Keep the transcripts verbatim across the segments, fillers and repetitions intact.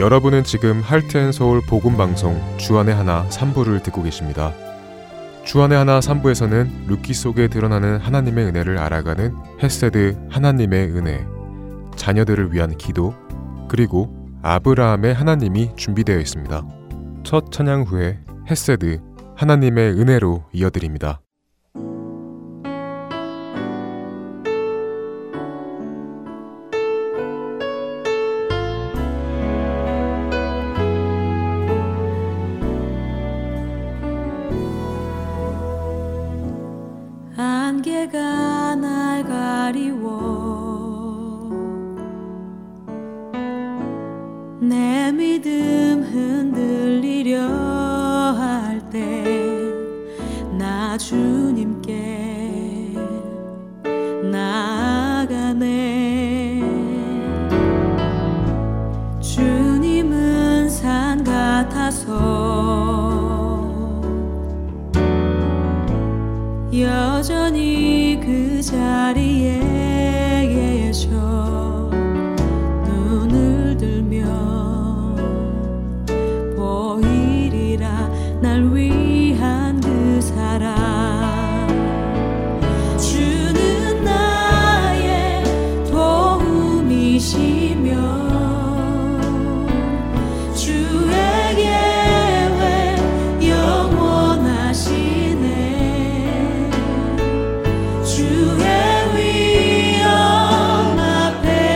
여러분은 지금 하트앤소울 복음방송 주안의 하나 삼 부를 듣고 계십니다. 주안의 하나 삼 부에서는 룻기 속에 드러나는 하나님의 은혜를 알아가는 헤세드 하나님의 은혜, 자녀들을 위한 기도, 그리고 아브라함의 하나님이 준비되어 있습니다. 첫 찬양 후에 헤세드 하나님의 은혜로 이어드립니다. 안개가 날 가리워 내 믿음 흔들리려 할 때 나 주님께 나아가네. 주님은 산 같아서 여전히 그 자리에 계셔. 주의 위엄 앞에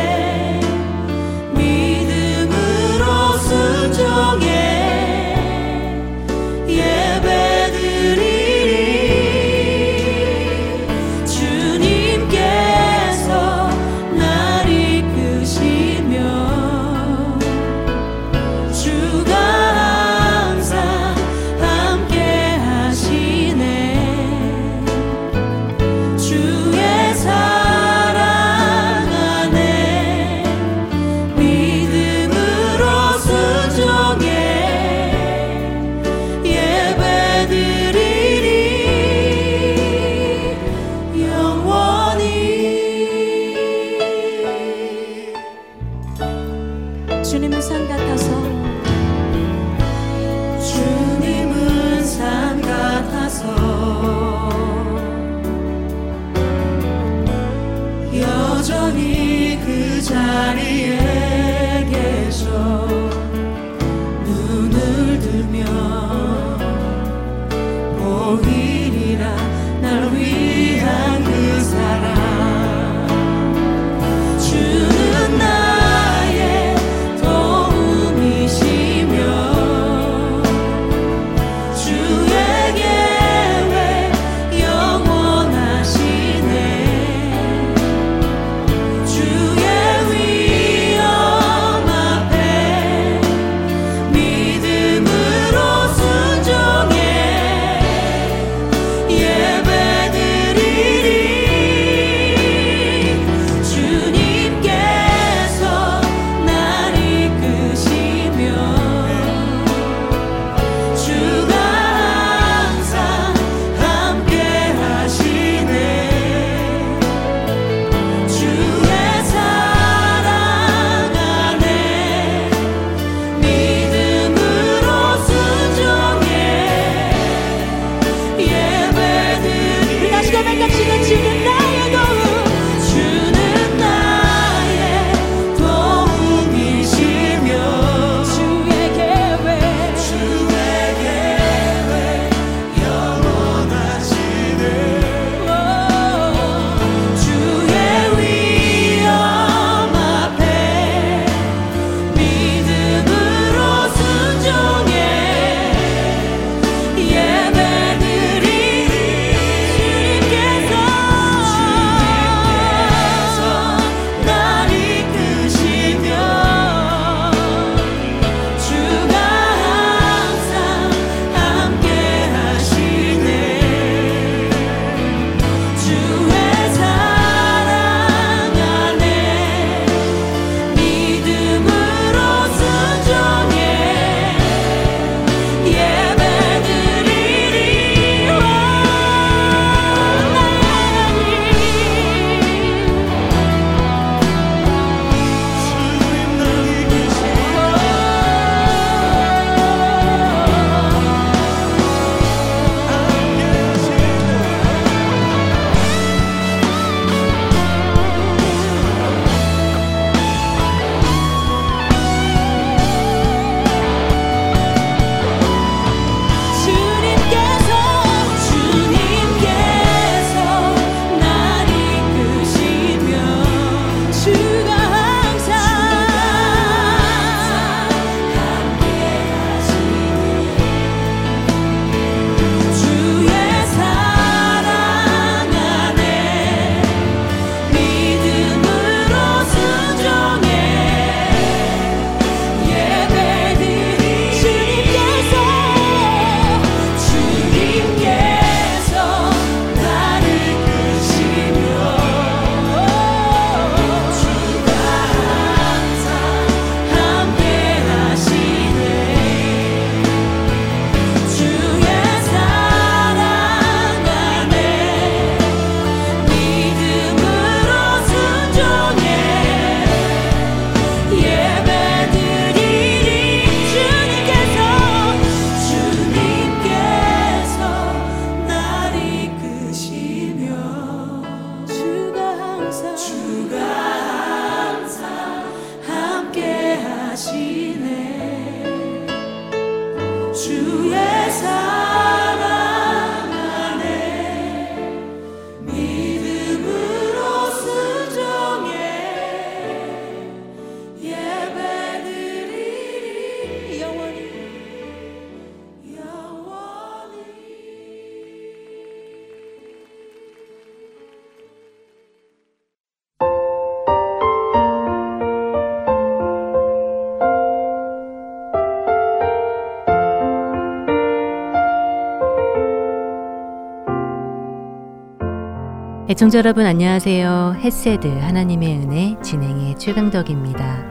애청자 여러분 안녕하세요. 헤세드 하나님의 은혜 진행의 최강덕입니다.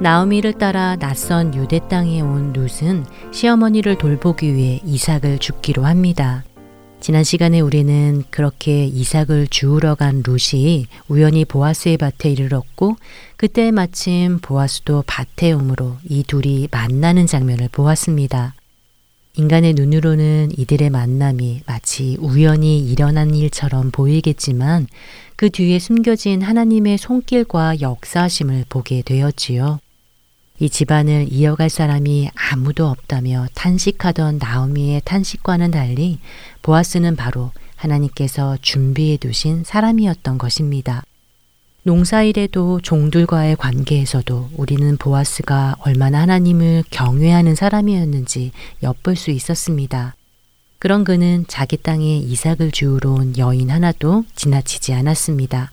나오미를 따라 낯선 유대 땅에 온 룻은 시어머니를 돌보기 위해 이삭을 줍기로 합니다. 지난 시간에 우리는 그렇게 이삭을 주우러 간 룻이 우연히 보아스의 밭에 이르렀고 그때 마침 보아스도 밭에 오므로 이 둘이 만나는 장면을 보았습니다. 인간의 눈으로는 이들의 만남이 마치 우연히 일어난 일처럼 보이겠지만 그 뒤에 숨겨진 하나님의 손길과 역사심을 보게 되었지요. 이 집안을 이어갈 사람이 아무도 없다며 탄식하던 나오미의 탄식과는 달리 보아스는 바로 하나님께서 준비해 두신 사람이었던 것입니다. 농사일에도 종들과의 관계에서도 우리는 보아스가 얼마나 하나님을 경외하는 사람이었는지 엿볼 수 있었습니다. 그런 그는 자기 땅에 이삭을 주우러 온 여인 하나도 지나치지 않았습니다.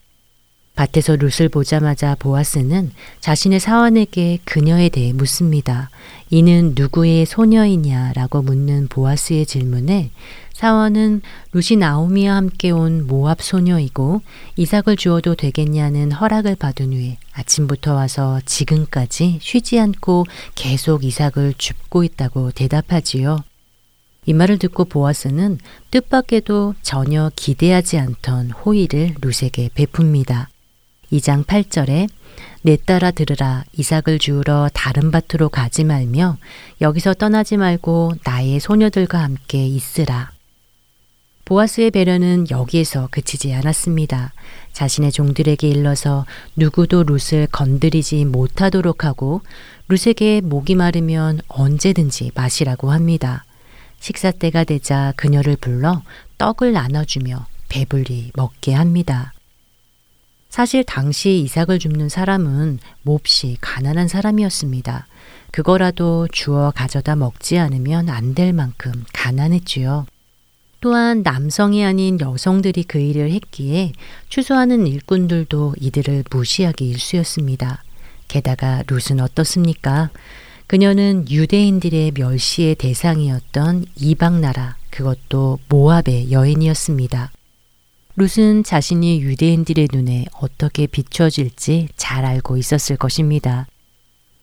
밭에서 룻을 보자마자 보아스는 자신의 사원에게 그녀에 대해 묻습니다. 이는 누구의 소녀이냐라고 묻는 보아스의 질문에 사원은 룻이 나오미와 함께 온 모압 소녀이고 이삭을 주어도 되겠냐는 허락을 받은 후에 아침부터 와서 지금까지 쉬지 않고 계속 이삭을 줍고 있다고 대답하지요. 이 말을 듣고 보아스는 뜻밖에도 전혀 기대하지 않던 호의를 룻에게 베풉니다. 이 장 팔 절에 내 따라 들으라 이삭을 주우러 다른 밭으로 가지 말며 여기서 떠나지 말고 나의 소녀들과 함께 있으라. 보아스의 배려는 여기에서 그치지 않았습니다. 자신의 종들에게 일러서 누구도 룻을 건드리지 못하도록 하고 룻에게 목이 마르면 언제든지 마시라고 합니다. 식사 때가 되자 그녀를 불러 떡을 나눠주며 배불리 먹게 합니다. 사실 당시 이삭을 줍는 사람은 몹시 가난한 사람이었습니다. 그거라도 주워 가져다 먹지 않으면 안 될 만큼 가난했지요. 또한 남성이 아닌 여성들이 그 일을 했기에 추수하는 일꾼들도 이들을 무시하기 일쑤였습니다. 게다가 룻은 어떻습니까? 그녀는 유대인들의 멸시의 대상이었던 이방 나라, 그것도 모압의 여인이었습니다. 룻은 자신이 유대인들의 눈에 어떻게 비춰질지 잘 알고 있었을 것입니다.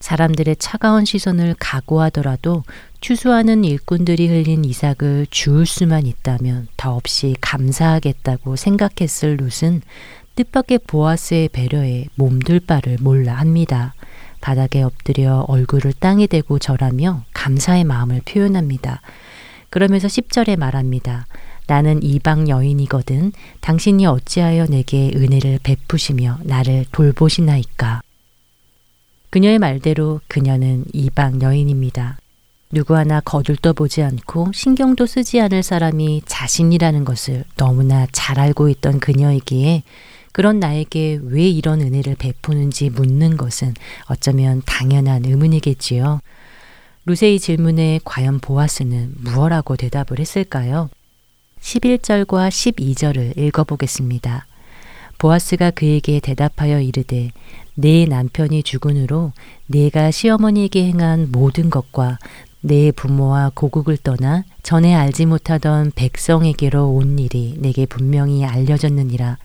사람들의 차가운 시선을 각오하더라도 추수하는 일꾼들이 흘린 이삭을 주울 수만 있다면 더없이 감사하겠다고 생각했을 룻은 뜻밖의 보아스의 배려에 몸둘 바를 몰라 합니다. 바닥에 엎드려 얼굴을 땅에 대고 절하며 감사의 마음을 표현합니다. 그러면서 십 절에 말합니다. 나는 이방 여인이거든 당신이 어찌하여 내게 은혜를 베푸시며 나를 돌보시나이까. 그녀의 말대로 그녀는 이방 여인입니다. 누구 하나 거들떠보지 않고 신경도 쓰지 않을 사람이 자신이라는 것을 너무나 잘 알고 있던 그녀이기에 그런 나에게 왜 이런 은혜를 베푸는지 묻는 것은 어쩌면 당연한 의문이겠지요. 룻의 질문에 과연 보아스는 무엇라고 대답을 했을까요? 십일 절과 십이 절을 읽어보겠습니다. 보아스가 그에게 대답하여 이르되 내 남편이 죽은 후로 내가 시어머니에게 행한 모든 것과 내 부모와 고국을 떠나 전에 알지 못하던 백성에게로 온 일이 내게 분명히 알려졌느니라.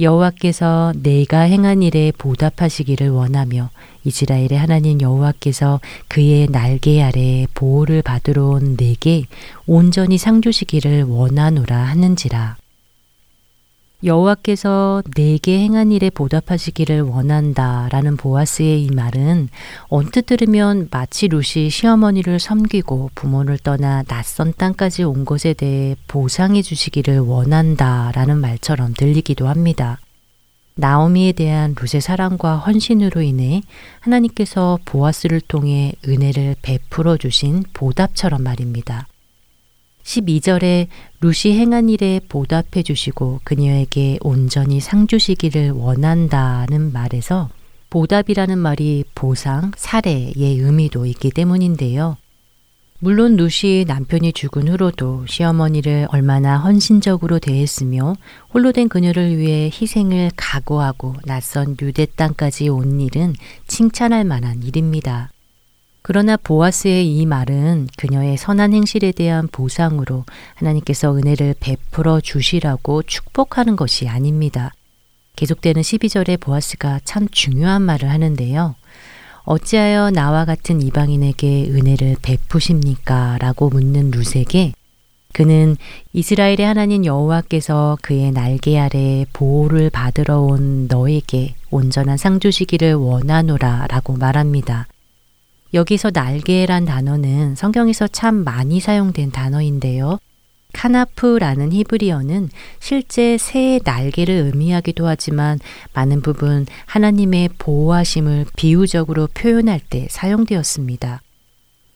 여호와께서 내가 행한 일에 보답하시기를 원하며 이스라엘의 하나님 여호와께서 그의 날개 아래 보호를 받으러 온 내게 온전히 상주시기를 원하노라 하는지라. 여호와께서 내게 행한 일에 보답하시기를 원한다라는 보아스의 이 말은 언뜻 들으면 마치 룻이 시어머니를 섬기고 부모를 떠나 낯선 땅까지 온 것에 대해 보상해 주시기를 원한다라는 말처럼 들리기도 합니다. 나오미에 대한 룻의 사랑과 헌신으로 인해 하나님께서 보아스를 통해 은혜를 베풀어 주신 보답처럼 말입니다. 십이 절에 룻이 행한 일에 보답해 주시고 그녀에게 온전히 상주시기를 원한다는 말에서 보답이라는 말이 보상, 사례의 의미도 있기 때문인데요. 물론 룻이 남편이 죽은 후로도 시어머니를 얼마나 헌신적으로 대했으며 홀로 된 그녀를 위해 희생을 각오하고 낯선 유대 땅까지 온 일은 칭찬할 만한 일입니다. 그러나 보아스의 이 말은 그녀의 선한 행실에 대한 보상으로 하나님께서 은혜를 베풀어 주시라고 축복하는 것이 아닙니다. 계속되는 십이 절에 보아스가 참 중요한 말을 하는데요. 어찌하여 나와 같은 이방인에게 은혜를 베푸십니까? 라고 묻는 룻에게 그는 이스라엘의 하나님 여호와께서 그의 날개 아래 보호를 받으러 온 너에게 온전한 상주시기를 원하노라 라고 말합니다. 여기서 날개란 단어는 성경에서 참 많이 사용된 단어인데요. 카나프라는 히브리어는 실제 새의 날개를 의미하기도 하지만 많은 부분 하나님의 보호하심을 비유적으로 표현할 때 사용되었습니다.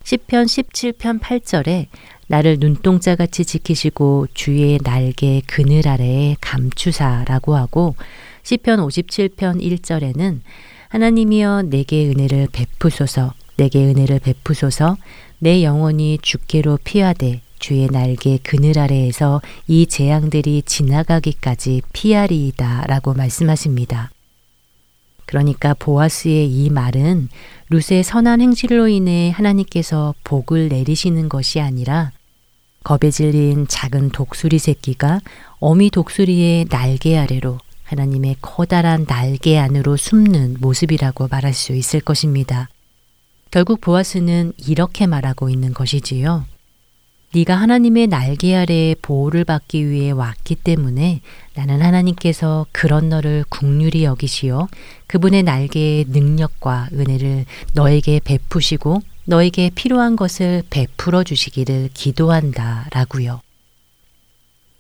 시편 십칠 편 팔 절에 나를 눈동자같이 지키시고 주의 날개 그늘 아래에 감추사라고 하고 시편 오십칠 편 일 절에는 하나님이여 내게 은혜를 베푸소서 내게 은혜를 베푸소서 내 영혼이 주께로 피하되 주의 날개 그늘 아래에서 이 재앙들이 지나가기까지 피하리이다 라고 말씀하십니다. 그러니까 보아스의 이 말은 룻의 선한 행실로 인해 하나님께서 복을 내리시는 것이 아니라 겁에 질린 작은 독수리 새끼가 어미 독수리의 날개 아래로 하나님의 커다란 날개 안으로 숨는 모습이라고 말할 수 있을 것입니다. 결국 보아스는 이렇게 말하고 있는 것이지요. 네가 하나님의 날개 아래 보호를 받기 위해 왔기 때문에 나는 하나님께서 그런 너를 긍휼히 여기시어 그분의 날개의 능력과 은혜를 너에게 베푸시고 너에게 필요한 것을 베풀어 주시기를 기도한다 라고요.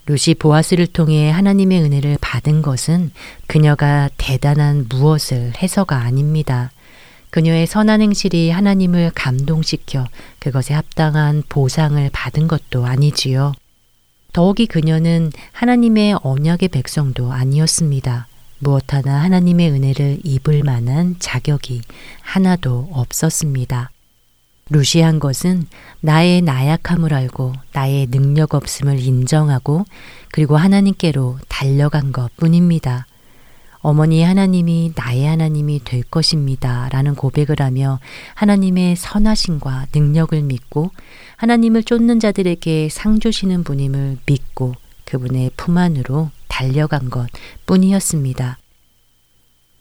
룻이 보아스를 통해 하나님의 은혜를 받은 것은 그녀가 대단한 무엇을 해서가 아닙니다. 그녀의 선한 행실이 하나님을 감동시켜 그것에 합당한 보상을 받은 것도 아니지요. 더욱이 그녀는 하나님의 언약의 백성도 아니었습니다. 무엇 하나 하나님의 은혜를 입을 만한 자격이 하나도 없었습니다. 룻이 한 것은 나의 나약함을 알고 나의 능력 없음을 인정하고 그리고 하나님께로 달려간 것뿐입니다. 어머니 하나님이 나의 하나님이 될 것입니다 라는 고백을 하며 하나님의 선하심과 능력을 믿고 하나님을 쫓는 자들에게 상 주시는 분임을 믿고 그분의 품 안으로 달려간 것 뿐이었습니다.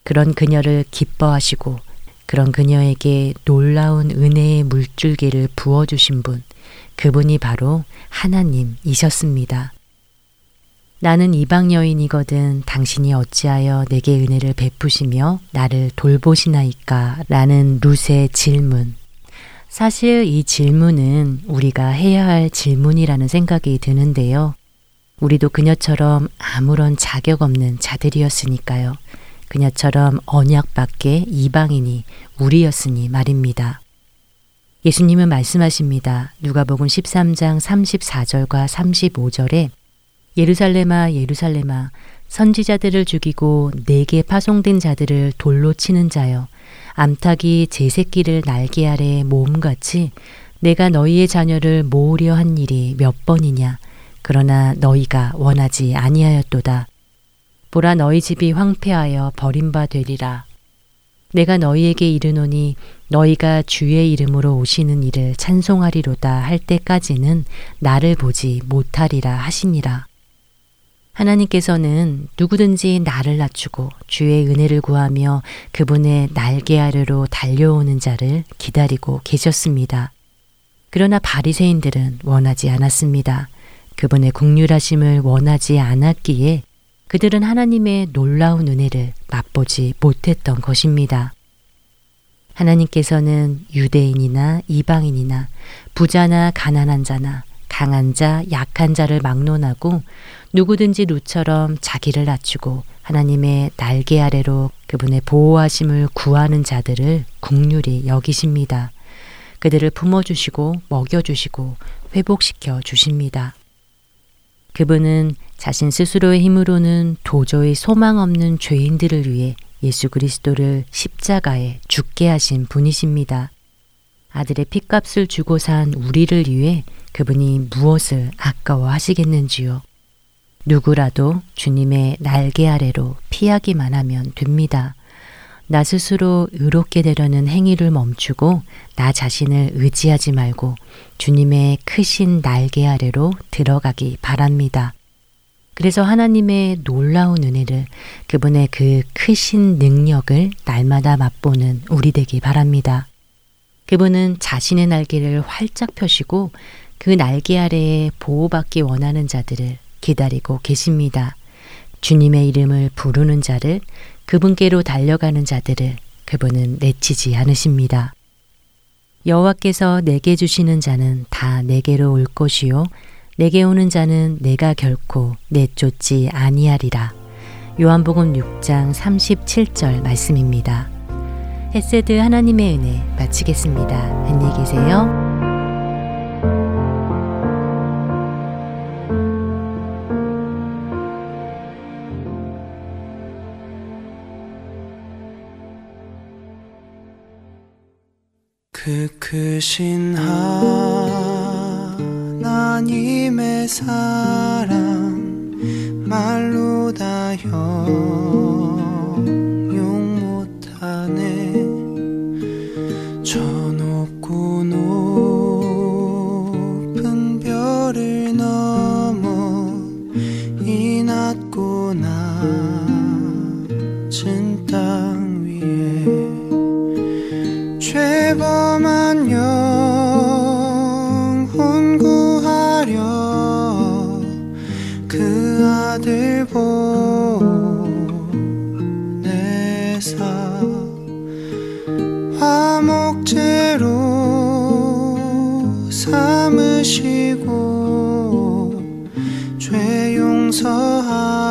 그런 그녀를 기뻐하시고 그런 그녀에게 놀라운 은혜의 물줄기를 부어주신 분, 그분이 바로 하나님이셨습니다. 나는 이방 여인이거든 당신이 어찌하여 내게 은혜를 베푸시며 나를 돌보시나이까? 라는 룻의 질문. 사실 이 질문은 우리가 해야 할 질문이라는 생각이 드는데요. 우리도 그녀처럼 아무런 자격 없는 자들이었으니까요. 그녀처럼 언약 밖에 이방인이 우리였으니 말입니다. 예수님은 말씀하십니다. 누가복음 십삼 장 삼십사 절과 삼십오 절에 예루살렘아 예루살렘아 선지자들을 죽이고 내게 파송된 자들을 돌로 치는 자여 암탉이 제 새끼를 날개 아래 모음같이 내가 너희의 자녀를 모으려 한 일이 몇 번이냐 그러나 너희가 원하지 아니하였도다 보라 너희 집이 황폐하여 버림바 되리라 내가 너희에게 이르노니 너희가 주의 이름으로 오시는 이를 찬송하리로다 할 때까지는 나를 보지 못하리라 하시니라 하나님께서는 누구든지 나를 낮추고 주의 은혜를 구하며 그분의 날개 아래로 달려오는 자를 기다리고 계셨습니다. 그러나 바리새인들은 원하지 않았습니다. 그분의 긍휼하심을 원하지 않았기에 그들은 하나님의 놀라운 은혜를 맛보지 못했던 것입니다. 하나님께서는 유대인이나 이방인이나 부자나 가난한 자나 강한 자, 약한 자를 막론하고 누구든지 룻처럼 자기를 낮추고 하나님의 날개 아래로 그분의 보호하심을 구하는 자들을 긍휼히 여기십니다. 그들을 품어주시고 먹여주시고 회복시켜 주십니다. 그분은 자신 스스로의 힘으로는 도저히 소망 없는 죄인들을 위해 예수 그리스도를 십자가에 죽게 하신 분이십니다. 아들의 핏값을 주고 산 우리를 위해 그분이 무엇을 아까워하시겠는지요. 누구라도 주님의 날개 아래로 피하기만 하면 됩니다. 나 스스로 의롭게 되려는 행위를 멈추고 나 자신을 의지하지 말고 주님의 크신 날개 아래로 들어가기 바랍니다. 그래서 하나님의 놀라운 은혜를, 그분의 그 크신 능력을 날마다 맛보는 우리 되기 바랍니다. 그분은 자신의 날개를 활짝 펴시고 그 날개 아래에 보호받기 원하는 자들을 기다리고 계십니다. 주님의 이름을 부르는 자를, 그분께로 달려가는 자들을 그분은 내치지 않으십니다. 여호와께서 내게 주시는 자는 다 내게로 올 것이요 내게 오는 자는 내가 결코 내쫓지 아니하리라. 요한복음 육 장 삼십칠 절 말씀입니다. 헤세드 하나님의 은혜 마치겠습니다. 안녕히 계세요. 그 크신 하나님의 사랑 말로 다 형용 못하네. 저 높고 높은 별을 넘어 이 낮고 낮은 땅 죄범한 영혼 구하려 그 아들 보내사 화목제로 삼으시고 죄 용서하셔.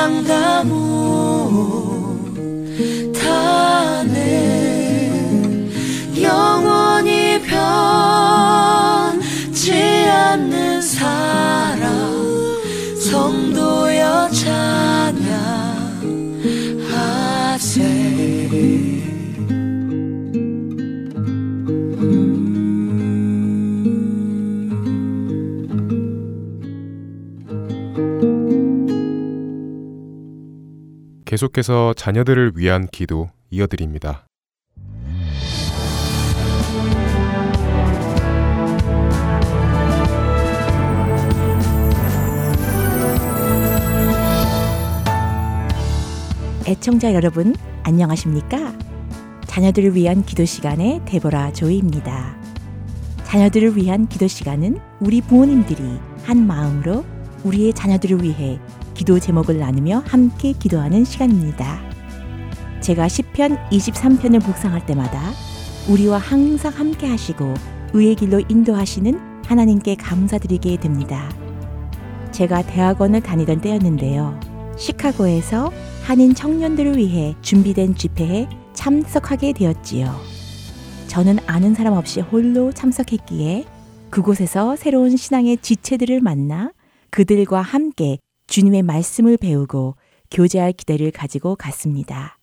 향가무 타네 영원히 변치 않는 사랑 성도여 찬양하세. 계속해서 자녀들을 위한 기도 이어드립니다. 애청자 여러분, 안녕하십니까? 자녀들을 위한 기도 시간의 데보라 조이입니다. 자녀들을 위한 기도 시간은 우리 부모님들이 한 마음으로 우리의 자녀들을 위해 기도 제목을 나누며 함께 기도하는 시간입니다. 제가 시편 이십삼 편을 묵상할 때마다 우리와 항상 함께 하시고 의의 길로 인도하시는 하나님께 감사드리게 됩니다. 제가 대학원을 다니던 때였는데요. 시카고에서 한인 청년들을 위해 준비된 집회에 참석하게 되었지요. 저는 아는 사람 없이 홀로 참석했기에 그곳에서 새로운 신앙의 지체들을 만나 그들과 함께 주님의 말씀을 배우고 교제할 기대를 가지고 갔습니다.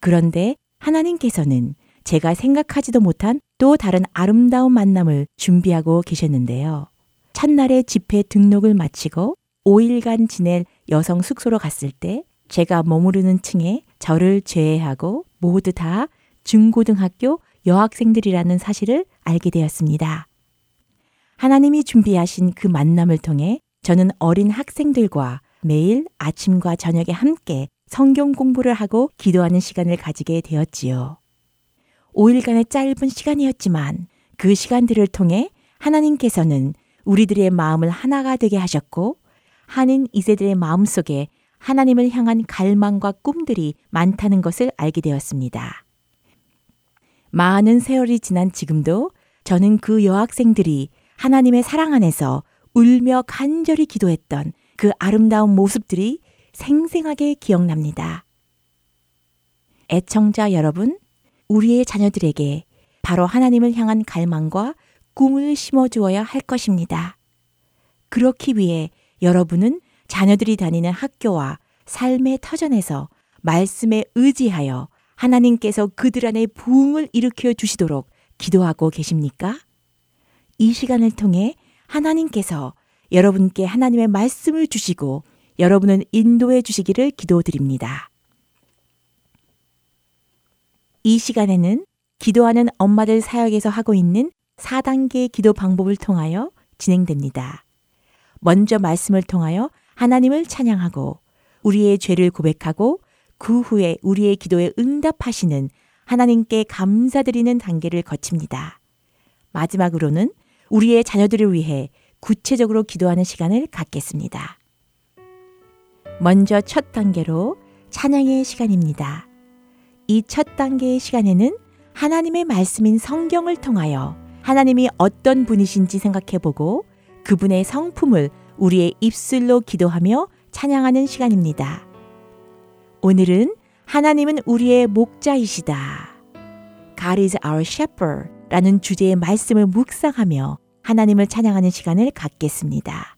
그런데 하나님께서는 제가 생각하지도 못한 또 다른 아름다운 만남을 준비하고 계셨는데요. 첫날에 집회 등록을 마치고 오 일간 지낼 여성 숙소로 갔을 때 제가 머무르는 층에 저를 제외하고 모두 다 중고등학교 여학생들이라는 사실을 알게 되었습니다. 하나님이 준비하신 그 만남을 통해 저는 어린 학생들과 매일 아침과 저녁에 함께 성경 공부를 하고 기도하는 시간을 가지게 되었지요. 오 일간의 짧은 시간이었지만 그 시간들을 통해 하나님께서는 우리들의 마음을 하나가 되게 하셨고 한인 이 세들의 마음속에 하나님을 향한 갈망과 꿈들이 많다는 것을 알게 되었습니다. 많은 세월이 지난 지금도 저는 그 여학생들이 하나님의 사랑 안에서 울며 간절히 기도했던 그 아름다운 모습들이 생생하게 기억납니다. 애청자 여러분, 우리의 자녀들에게 바로 하나님을 향한 갈망과 꿈을 심어주어야 할 것입니다. 그렇기 위해 여러분은 자녀들이 다니는 학교와 삶의 터전에서 말씀에 의지하여 하나님께서 그들 안에 부흥을 일으켜 주시도록 기도하고 계십니까? 이 시간을 통해 하나님께서 여러분께 하나님의 말씀을 주시고 여러분은 인도해 주시기를 기도드립니다. 이 시간에는 기도하는 엄마들 사역에서 하고 있는 사 단계 기도 방법을 통하여 진행됩니다. 먼저 말씀을 통하여 하나님을 찬양하고 우리의 죄를 고백하고 그 후에 우리의 기도에 응답하시는 하나님께 감사드리는 단계를 거칩니다. 마지막으로는 우리의 자녀들을 위해 구체적으로 기도하는 시간을 갖겠습니다. 먼저 첫 단계로 찬양의 시간입니다. 이 첫 단계의 시간에는 하나님의 말씀인 성경을 통하여 하나님이 어떤 분이신지 생각해보고 그분의 성품을 우리의 입술로 기도하며 찬양하는 시간입니다. 오늘은 하나님은 우리의 목자이시다. God is our shepherd 라는 주제의 말씀을 묵상하며 하나님을 찬양하는 시간을 갖겠습니다.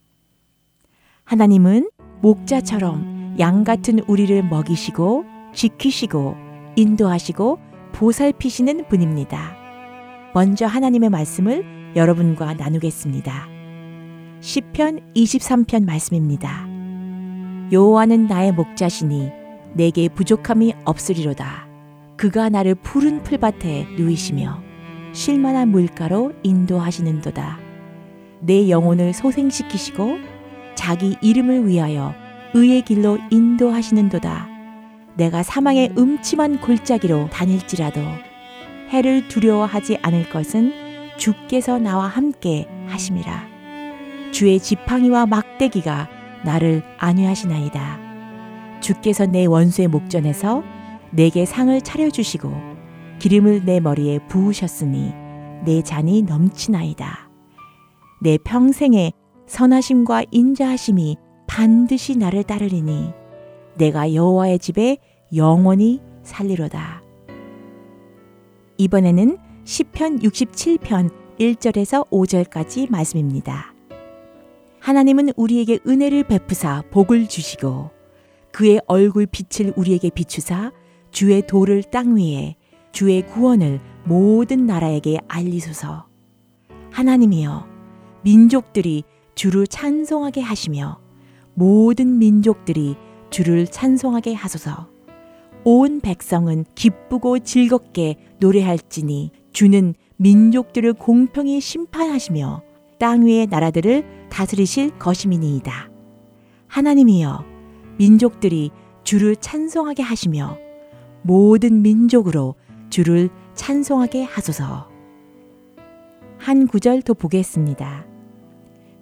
하나님은 목자처럼 양 같은 우리를 먹이시고 지키시고 인도하시고 보살피시는 분입니다. 먼저 하나님의 말씀을 여러분과 나누겠습니다. 시편 이십삼 편 말씀입니다. 여호와는 나의 목자시니 내게 부족함이 없으리로다. 그가 나를 푸른 풀밭에 누이시며 쉴만한 물가로 인도하시는도다. 내 영혼을 소생시키시고 자기 이름을 위하여 의의 길로 인도하시는도다. 내가 사망의 음침한 골짜기로 다닐지라도 해를 두려워하지 않을 것은 주께서 나와 함께 하심이라. 주의 지팡이와 막대기가 나를 안위하시나이다. 주께서 내 원수의 목전에서 내게 상을 차려주시고 기름을 내 머리에 부으셨으니 내 잔이 넘치나이다. 내 평생에 선하심과 인자하심이 반드시 나를 따르리니 내가 여호와의 집에 영원히 살리로다. 이번에는 시편 육십칠 편 일 절에서 오 절까지 말씀입니다. 하나님은 우리에게 은혜를 베푸사 복을 주시고 그의 얼굴 빛을 우리에게 비추사 주의 도를 땅 위에 주의 구원을 모든 나라에게 알리소서. 하나님이여, 민족들이 주를 찬송하게 하시며 모든 민족들이 주를 찬송하게 하소서. 온 백성은 기쁘고 즐겁게 노래할지니 주는 민족들을 공평히 심판하시며 땅 위의 나라들을 다스리실 것임이니이다. 하나님이여, 민족들이 주를 찬송하게 하시며 모든 민족으로 주를 찬송하게 하소서. 한 구절 더 보겠습니다.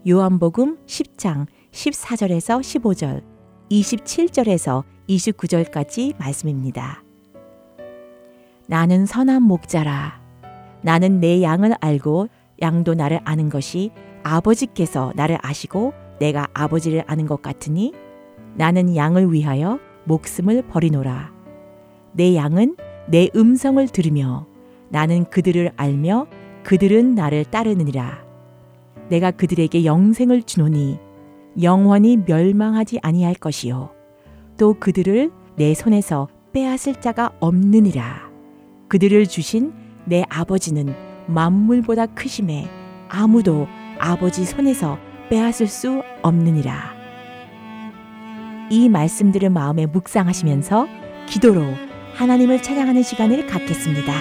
요한복음 십 장 십사 절에서 십오 절, 이십칠 절에서 이십구 절까지 말씀입니다. 나는 선한 목자라. 나는 내 양을 알고 양도 나를 아는 것이 아버지께서 나를 아시고 내가 아버지를 아는 것 같으니 나는 양을 위하여 목숨을 버리노라. 내 양은 내 음성을 들으며 나는 그들을 알며 그들은 나를 따르느니라. 내가 그들에게 영생을 주노니 영원히 멸망하지 아니할 것이요 또 그들을 내 손에서 빼앗을 자가 없느니라. 그들을 주신 내 아버지는 만물보다 크심에 아무도 아버지 손에서 빼앗을 수 없느니라. 이 말씀들을 마음에 묵상하시면서 기도로 하나님을 찬양하는 시간을 갖겠습니다.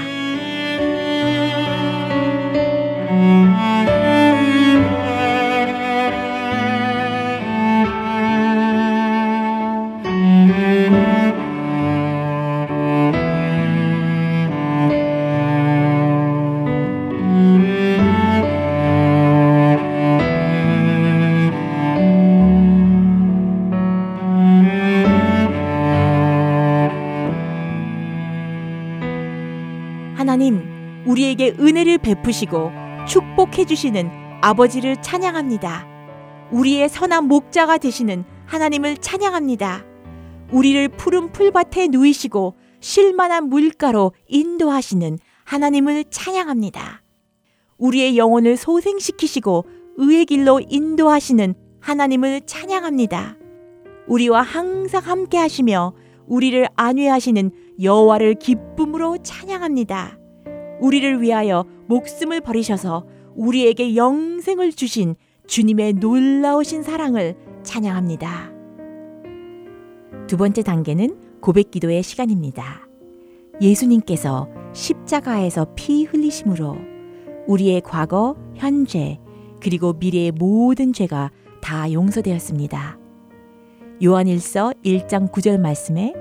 은혜를 베푸시고 축복해 주시는 아버지를 찬양합니다. 우리의 선한 목자가 되시는 하나님을 찬양합니다. 우리를 푸른 풀밭에 누이시고 쉴만한 물가로 인도하시는 하나님을 찬양합니다. 우리의 영혼을 소생시키시고 의의 길로 인도하시는 하나님을 찬양합니다. 우리와 항상 함께 하시며 우리를 안위하시는 여호와를 기쁨으로 찬양합니다. 우리를 위하여 목숨을 버리셔서 우리에게 영생을 주신 주님의 놀라우신 사랑을 찬양합니다. 두 번째 단계는 고백기도의 시간입니다. 예수님께서 십자가에서 피 흘리심으로 우리의 과거, 현재, 그리고 미래의 모든 죄가 다 용서되었습니다. 요한일서 일 장 구 절 말씀에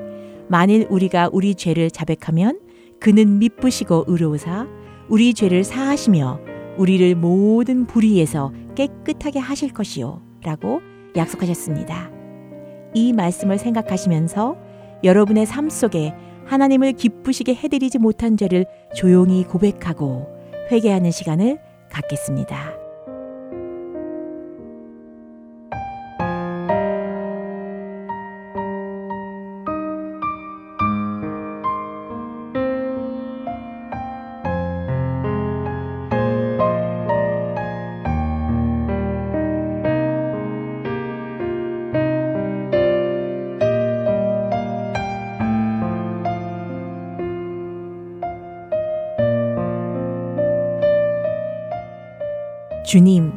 만일 우리가 우리 죄를 자백하면 그는 미쁘시고 의로우사 우리 죄를 사하시며 우리를 모든 불의에서 깨끗하게 하실 것이요 라고 약속하셨습니다. 이 말씀을 생각하시면서 여러분의 삶 속에 하나님을 기쁘시게 해드리지 못한 죄를 조용히 고백하고 회개하는 시간을 갖겠습니다. 주님,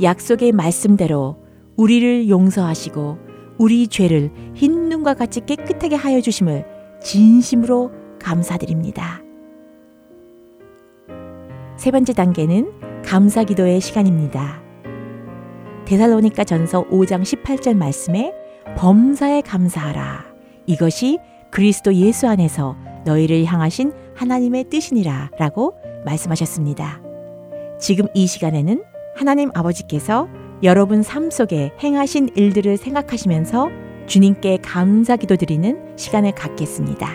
약속의 말씀대로 우리를 용서하시고 우리 죄를 흰눈과 같이 깨끗하게 하여 주심을 진심으로 감사드립니다. 세 번째 단계는 감사기도의 시간입니다. 데살로니가전서 오 장 십팔 절 말씀에 범사에 감사하라. 이것이 그리스도 예수 안에서 너희를 향하신 하나님의 뜻이니라 라고 말씀하셨습니다. 지금 이 시간에는 하나님 아버지께서 여러분 삶 속에 행하신 일들을 생각하시면서 주님께 감사 기도 드리는 시간을 갖겠습니다.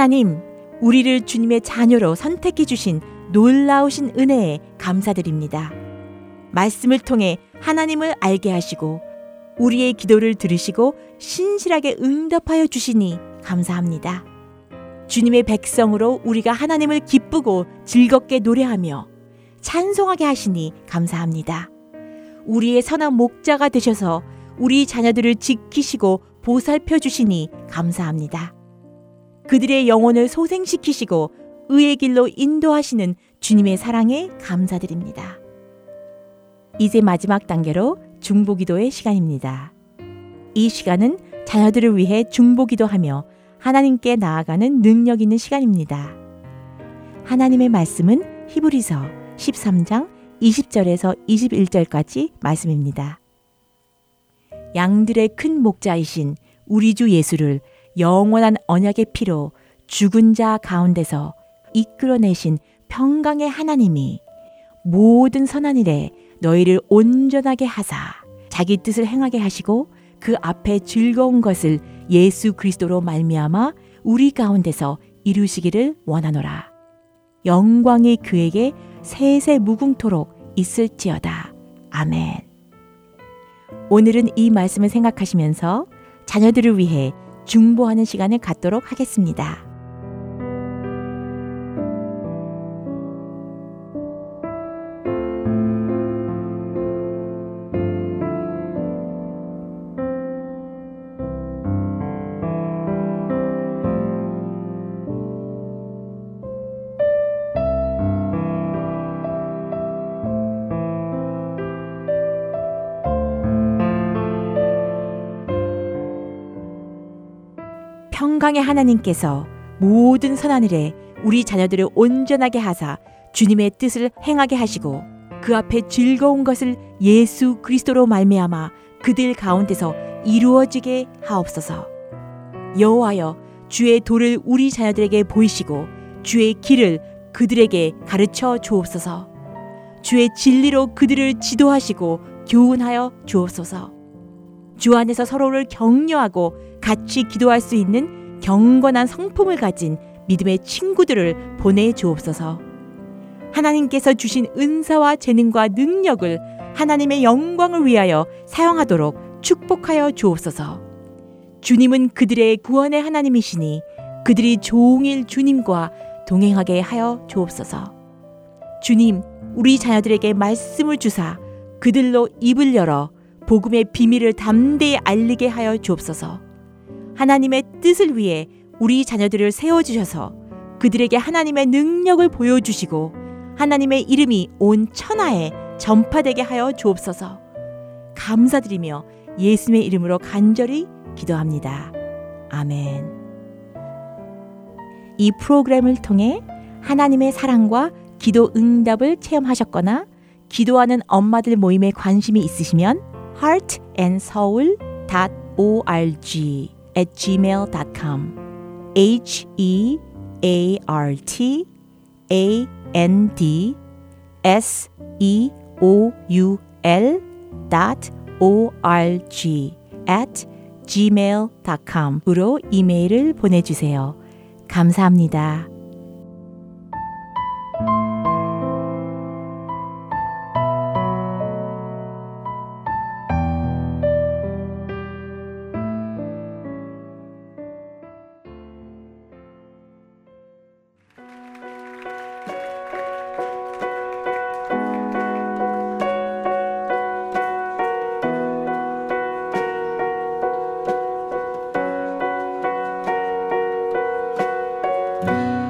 하나님, 우리를 주님의 자녀로 선택해 주신 놀라우신 은혜에 감사드립니다. 말씀을 통해 하나님을 알게 하시고 우리의 기도를 들으시고 신실하게 응답하여 주시니 감사합니다. 주님의 백성으로 우리가 하나님을 기쁘고 즐겁게 노래하며 찬송하게 하시니 감사합니다. 우리의 선한 목자가 되셔서 우리 자녀들을 지키시고 보살펴 주시니 감사합니다. 그들의 영혼을 소생시키시고 의의 길로 인도하시는 주님의 사랑에 감사드립니다. 이제 마지막 단계로 중보기도의 시간입니다. 이 시간은 자녀들을 위해 중보기도하며 하나님께 나아가는 능력 있는 시간입니다. 하나님의 말씀은 히브리서 십삼 장 이십 절에서 이십일 절까지 말씀입니다. 양들의 큰 목자이신 우리 주 예수를 영원한 언약의 피로 죽은 자 가운데서 이끌어내신 평강의 하나님이 모든 선한 일에 너희를 온전하게 하사 자기 뜻을 행하게 하시고 그 앞에 즐거운 것을 예수 그리스도로 말미암아 우리 가운데서 이루시기를 원하노라. 영광이 그에게 세세 무궁토록 있을지어다. 아멘. 오늘은 이 말씀을 생각하시면서 자녀들을 위해 중보하는 시간을 갖도록 하겠습니다. 평강의 하나님께서 모든 선한 일에 우리 자녀들을 온전하게 하사 주님의 뜻을 행하게 하시고 그 앞에 즐거운 것을 예수 그리스도로 말미암아 그들 가운데서 이루어지게 하옵소서. 여호와여, 주의 도를 우리 자녀들에게 보이시고 주의 길을 그들에게 가르쳐 주옵소서. 주의 진리로 그들을 지도하시고 교훈하여 주옵소서. 주 안에서 서로를 격려하고 같이 기도할 수 있는 경건한 성품을 가진 믿음의 친구들을 보내주옵소서. 하나님께서 주신 은사와 재능과 능력을 하나님의 영광을 위하여 사용하도록 축복하여 주옵소서. 주님은 그들의 구원의 하나님이시니 그들이 종일 주님과 동행하게 하여 주옵소서. 주님, 우리 자녀들에게 말씀을 주사 그들로 입을 열어 복음의 비밀을 담대히 알리게 하여 주옵소서. 하나님의 뜻을 위해 우리 자녀들을 세워주셔서 그들에게 하나님의 능력을 보여주시고 하나님의 이름이 온 천하에 전파되게 하여 주옵소서. 감사드리며 예수님의 이름으로 간절히 기도합니다. 아멘. 이 프로그램을 통해 하나님의 사랑과 기도 응답을 체험하셨거나 기도하는 엄마들 모임에 관심이 있으시면 하트앤소울 닷 오알지 앳 지메일 닷 컴 에이치 이 에이 알 티 에이 엔 디 에스 이 오 유 엘 닷 오알지 앳 지메일 닷 컴 으로 이메일을 보내주세요. 감사합니다. Thank you.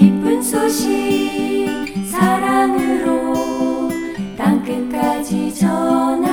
기쁜 소식 사랑으로 땅끝까지 전하는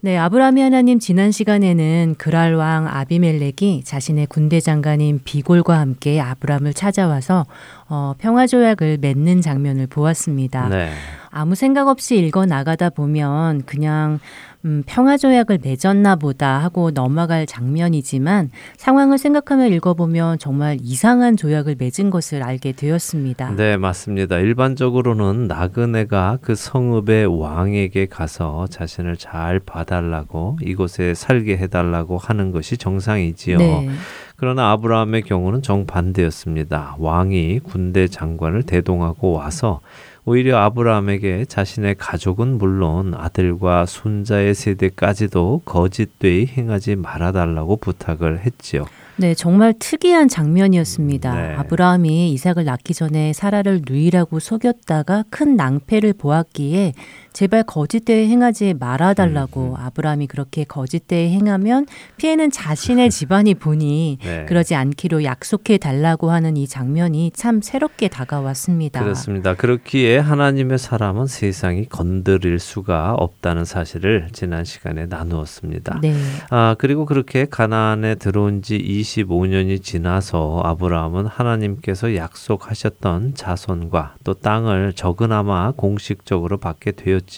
네, 아브라함이 하나님 지난 시간에는 그랄 왕 아비멜렉이 자신의 군대 장관인 비골과 함께 아브라함을 찾아와서 어, 평화조약을 맺는 장면을 보았습니다. 네. 아무 생각 없이 읽어 나가다 보면 그냥 음, 평화조약을 맺었나 보다 하고 넘어갈 장면이지만 상황을 생각하며 읽어보면 정말 이상한 조약을 맺은 것을 알게 되었습니다. 네, 맞습니다. 일반적으로는 나그네가 그 성읍의 왕에게 가서 자신을 잘 봐달라고, 이곳에 살게 해달라고 하는 것이 정상이지요. 네. 그러나 아브라함의 경우는 정반대였습니다. 왕이 군대 장관을 대동하고 와서 오히려 아브라함에게 자신의 가족은 물론 아들과 손자의 세대까지도 거짓되이 행하지 말아달라고 부탁을 했지요. 네, 정말 특이한 장면이었습니다. 네. 아브라함이 이삭을 낳기 전에 사라를 누이라고 속였다가 큰 낭패를 보았기에 제발 거짓되이 행하지 말아달라고, 음. 아브라함이 그렇게 거짓되이 행하면 피해는 자신의 집안이 보니 네. 그러지 않기로 약속해달라고 하는 이 장면이 참 새롭게 다가왔습니다. 그렇습니다. 그렇기에 하나님의 사람은 세상이 건드릴 수가 없다는 사실을 지난 시간에 나누었습니다. 네. 아, 그리고 그렇게 가나안에 들어온 지 이십오 년이 지나서 아브라함은 하나님께서 약속하셨던 자손과 또 땅을 적으나마 공식적으로 받게 되었습니다.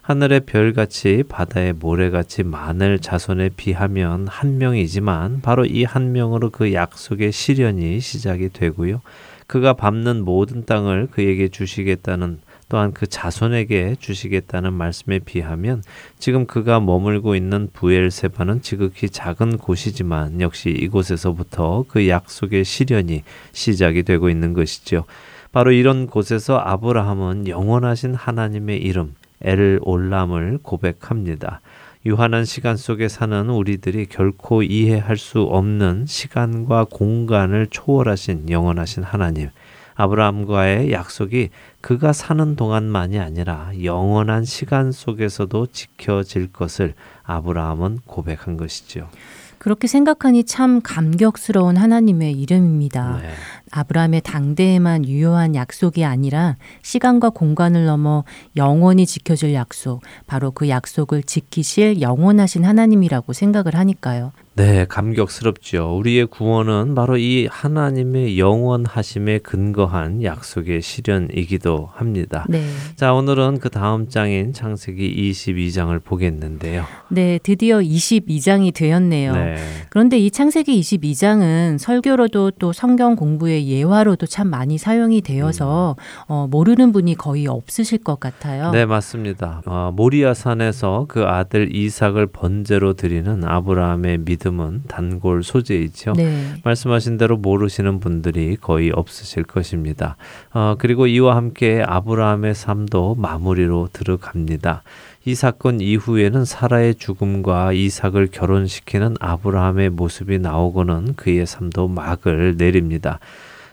하늘의 별같이 바다의 모래같이 많을 자손에 비하면 한 명이지만 바로 이 한 명으로 그 약속의 실현이 시작이 되고요. 그가 밟는 모든 땅을 그에게 주시겠다는, 또한 그 자손에게 주시겠다는 말씀에 비하면 지금 그가 머물고 있는 부엘세바는 지극히 작은 곳이지만 역시 이곳에서부터 그 약속의 실현이 시작이 되고 있는 것이죠. 바로 이런 곳에서 아브라함은 영원하신 하나님의 이름 엘올람을 고백합니다. 유한한 시간 속에 사는 우리들이 결코 이해할 수 없는 시간과 공간을 초월하신 영원하신 하나님, 아브라함과의 약속이 그가 사는 동안만이 아니라 영원한 시간 속에서도 지켜질 것을 아브라함은 고백한 것이죠. 그렇게 생각하니 참 감격스러운 하나님의 이름입니다. 네. 아브라함의 당대에만 유효한 약속이 아니라 시간과 공간을 넘어 영원히 지켜질 약속, 바로 그 약속을 지키실 영원하신 하나님이라고 생각을 하니까요. 네, 감격스럽죠. 우리의 구원은 바로 이 하나님의 영원하심에 근거한 약속의 실현이기도 합니다. 네. 자, 오늘은 그 다음 장인 창세기 이십이 장을 보겠는데요. 네, 드디어 이십이 장이 되었네요. 네. 그런데 이 창세기 이십이 장은 설교로도 또 성경 공부의 예화로도 참 많이 사용이 되어서 음. 어, 모르는 분이 거의 없으실 것 같아요. 네, 맞습니다. 어, 모리아 산에서 그 아들 이삭을 번제로 드리는 아브라함의 믿음 은 단골 소재이죠. 네. 말씀하신 대로 모르시는 분들이 거의 없으실 것입니다. 어, 그리고 이와 함께 아브라함의 삶도 마무리로 들어갑니다. 이 사건 이후에는 사라의 죽음과 이삭을 결혼시키는 아브라함의 모습이 나오고는 그의 삶도 막을 내립니다.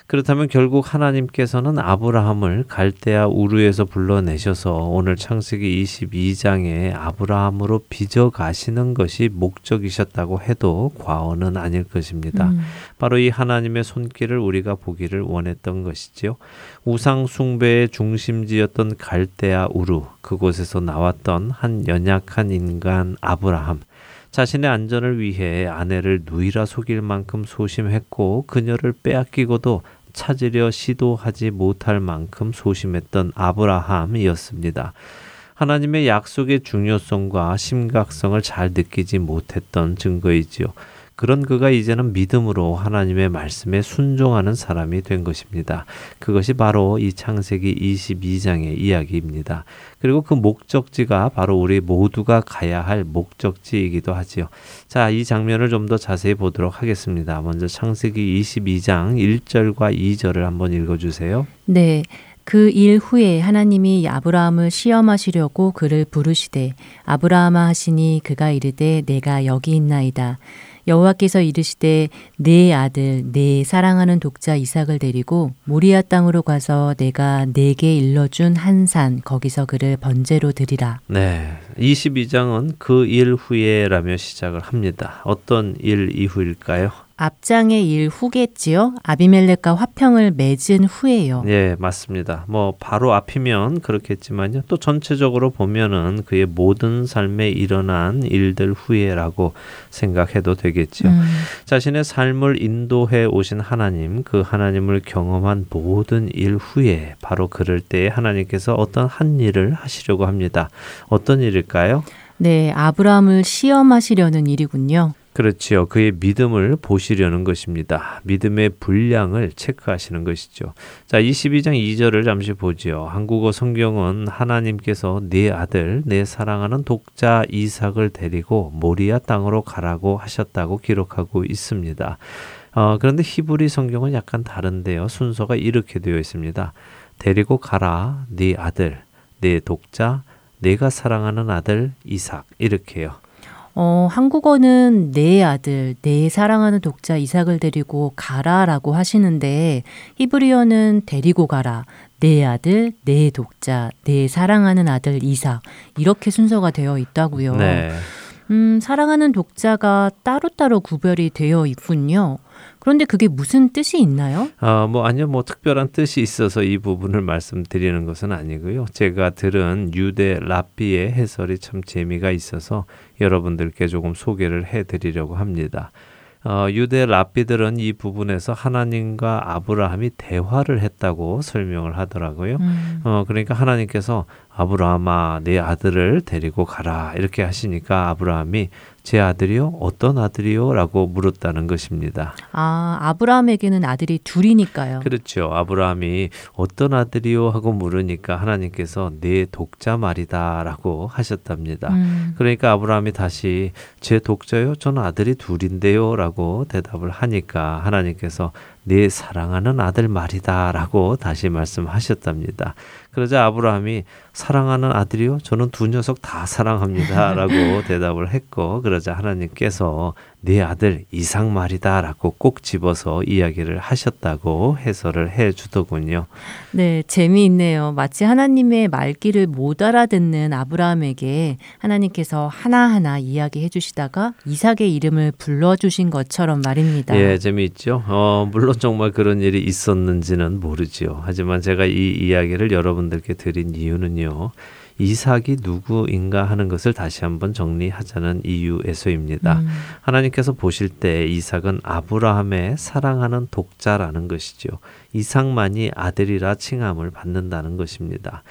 그렇다면 결국 하나님께서는 아브라함을 갈대아 우르에서 불러내셔서 오늘 창세기 이십이 장에 아브라함으로 빚어가시는 것이 목적이셨다고 해도 과언은 아닐 것입니다. 음. 바로 이 하나님의 손길을 우리가 보기를 원했던 것이지요. 우상 숭배의 중심지였던 갈대아 우르, 그곳에서 나왔던 한 연약한 인간 아브라함, 자신의 안전을 위해 아내를 누이라 속일 만큼 소심했고 그녀를 빼앗기고도 찾으려 시도하지 못할 만큼 소심했던 아브라함이었습니다. 하나님의 약속의 중요성과 심각성을 잘 느끼지 못했던 증거이지요. 그런 그가 이제는 믿음으로 하나님의 말씀에 순종하는 사람이 된 것입니다. 그것이 바로 이 창세기 이십이 장의 이야기입니다. 그리고 그 목적지가 바로 우리 모두가 가야 할 목적지이기도 하지요. 자, 이 장면을 좀 더 자세히 보도록 하겠습니다. 먼저 창세기 이십이 장 일 절과 이 절을 한번 읽어주세요. 네. 그 일 후에 하나님이 아브라함을 시험하시려고 그를 부르시되 아브라함아 하시니 그가 이르되 내가 여기 있나이다. 여호와께서 이르시되 내 아들 내 사랑하는 독자 이삭을 데리고 모리아 땅으로 가서 내가 내게 일러준 한 산 거기서 그를 번제로 드리라. 네, 이십이 장은 그 일 후에라며 시작을 합니다. 어떤 일 이후일까요? 앞장의 일 후겠지요? 아비멜렉과 화평을 맺은 후에요. 예, 맞습니다. 뭐 바로 앞이면 그렇겠지만요. 또 전체적으로 보면은 그의 모든 삶에 일어난 일들 후에라고 생각해도 되겠죠. 음. 자신의 삶을 인도해 오신 하나님, 그 하나님을 경험한 모든 일 후에 바로 그럴 때에 하나님께서 어떤 한 일을 하시려고 합니다. 어떤 일일까요? 네, 아브라함을 시험하시려는 일이군요. 그렇지요. 그의 믿음을 보시려는 것입니다. 믿음의 분량을 체크하시는 것이죠. 자, 이십이 장 이 절을 잠시 보지요. 한국어 성경은 하나님께서 네 아들, 내 사랑하는 독자 이삭을 데리고 모리아 땅으로 가라고 하셨다고 기록하고 있습니다. 어, 그런데 히브리 성경은 약간 다른데요. 순서가 이렇게 되어 있습니다. 데리고 가라, 네 아들, 내 독자, 내가 사랑하는 아들 이삭, 이렇게요. 어, 한국어는 내 아들, 내 사랑하는 독자 이삭을 데리고 가라라고 하시는데 히브리어는 데리고 가라, 내 아들, 내 독자, 내 사랑하는 아들 이삭, 이렇게 순서가 되어 있다고요. 네. 음, 사랑하는 독자가 따로따로 구별이 되어 있군요. 그런데 그게 무슨 뜻이 있나요? 아, 뭐 아니요. 뭐 특별한 뜻이 있어서 이 부분을 말씀드리는 것은 아니고요. 제가 들은 유대 랍비의 해설이 참 재미가 있어서 여러분들께 조금 소개를 해드리려고 합니다. 어, 유대 랍비들은 이 부분에서 하나님과 아브라함이 대화를 했다고 설명을 하더라고요. 음. 어, 그러니까 하나님께서 아브라함아 내 아들을 데리고 가라 이렇게 하시니까 아브라함이 제 아들이요? 어떤 아들이요? 라고 물었다는 것입니다. 아, 아브라함에게는 아들이 둘이니까요. 그렇죠. 아브라함이 어떤 아들이요? 하고 물으니까 하나님께서 내 독자 말이다 라고 하셨답니다. 음. 그러니까 아브라함이 다시 제 독자요? 저는 아들이 둘인데요? 라고 대답을 하니까 하나님께서 내 사랑하는 아들 말이다 라고 다시 말씀하셨답니다. 그러자 아브라함이 사랑하는 아들이요? 저는 두 녀석 다 사랑합니다 라고 대답을 했고, 그러자 하나님께서 네 아들 이삭 말이다 라고 꼭 집어서 이야기를 하셨다고 해설을 해주더군요. 네, 재미있네요. 마치 하나님의 말귀를 못 알아듣는 아브라함에게 하나님께서 하나하나 이야기해 주시다가 이삭의 이름을 불러주신 것처럼 말입니다. 예, 재미있죠. 어, 물론 정말 그런 일이 있었는지는 모르지요. 하지만 제가 이 이야기를 여러분들께 드린 이유는요, 이삭이 누구인가 하는 것을 다시 한번 정리하자는 이유에서입니다. 음. 하나님께서 보실 때 이삭은 아브라함의 사랑하는 독자라는 것이죠. 이삭만이 아들이라 칭함을 받는다는 것입니다.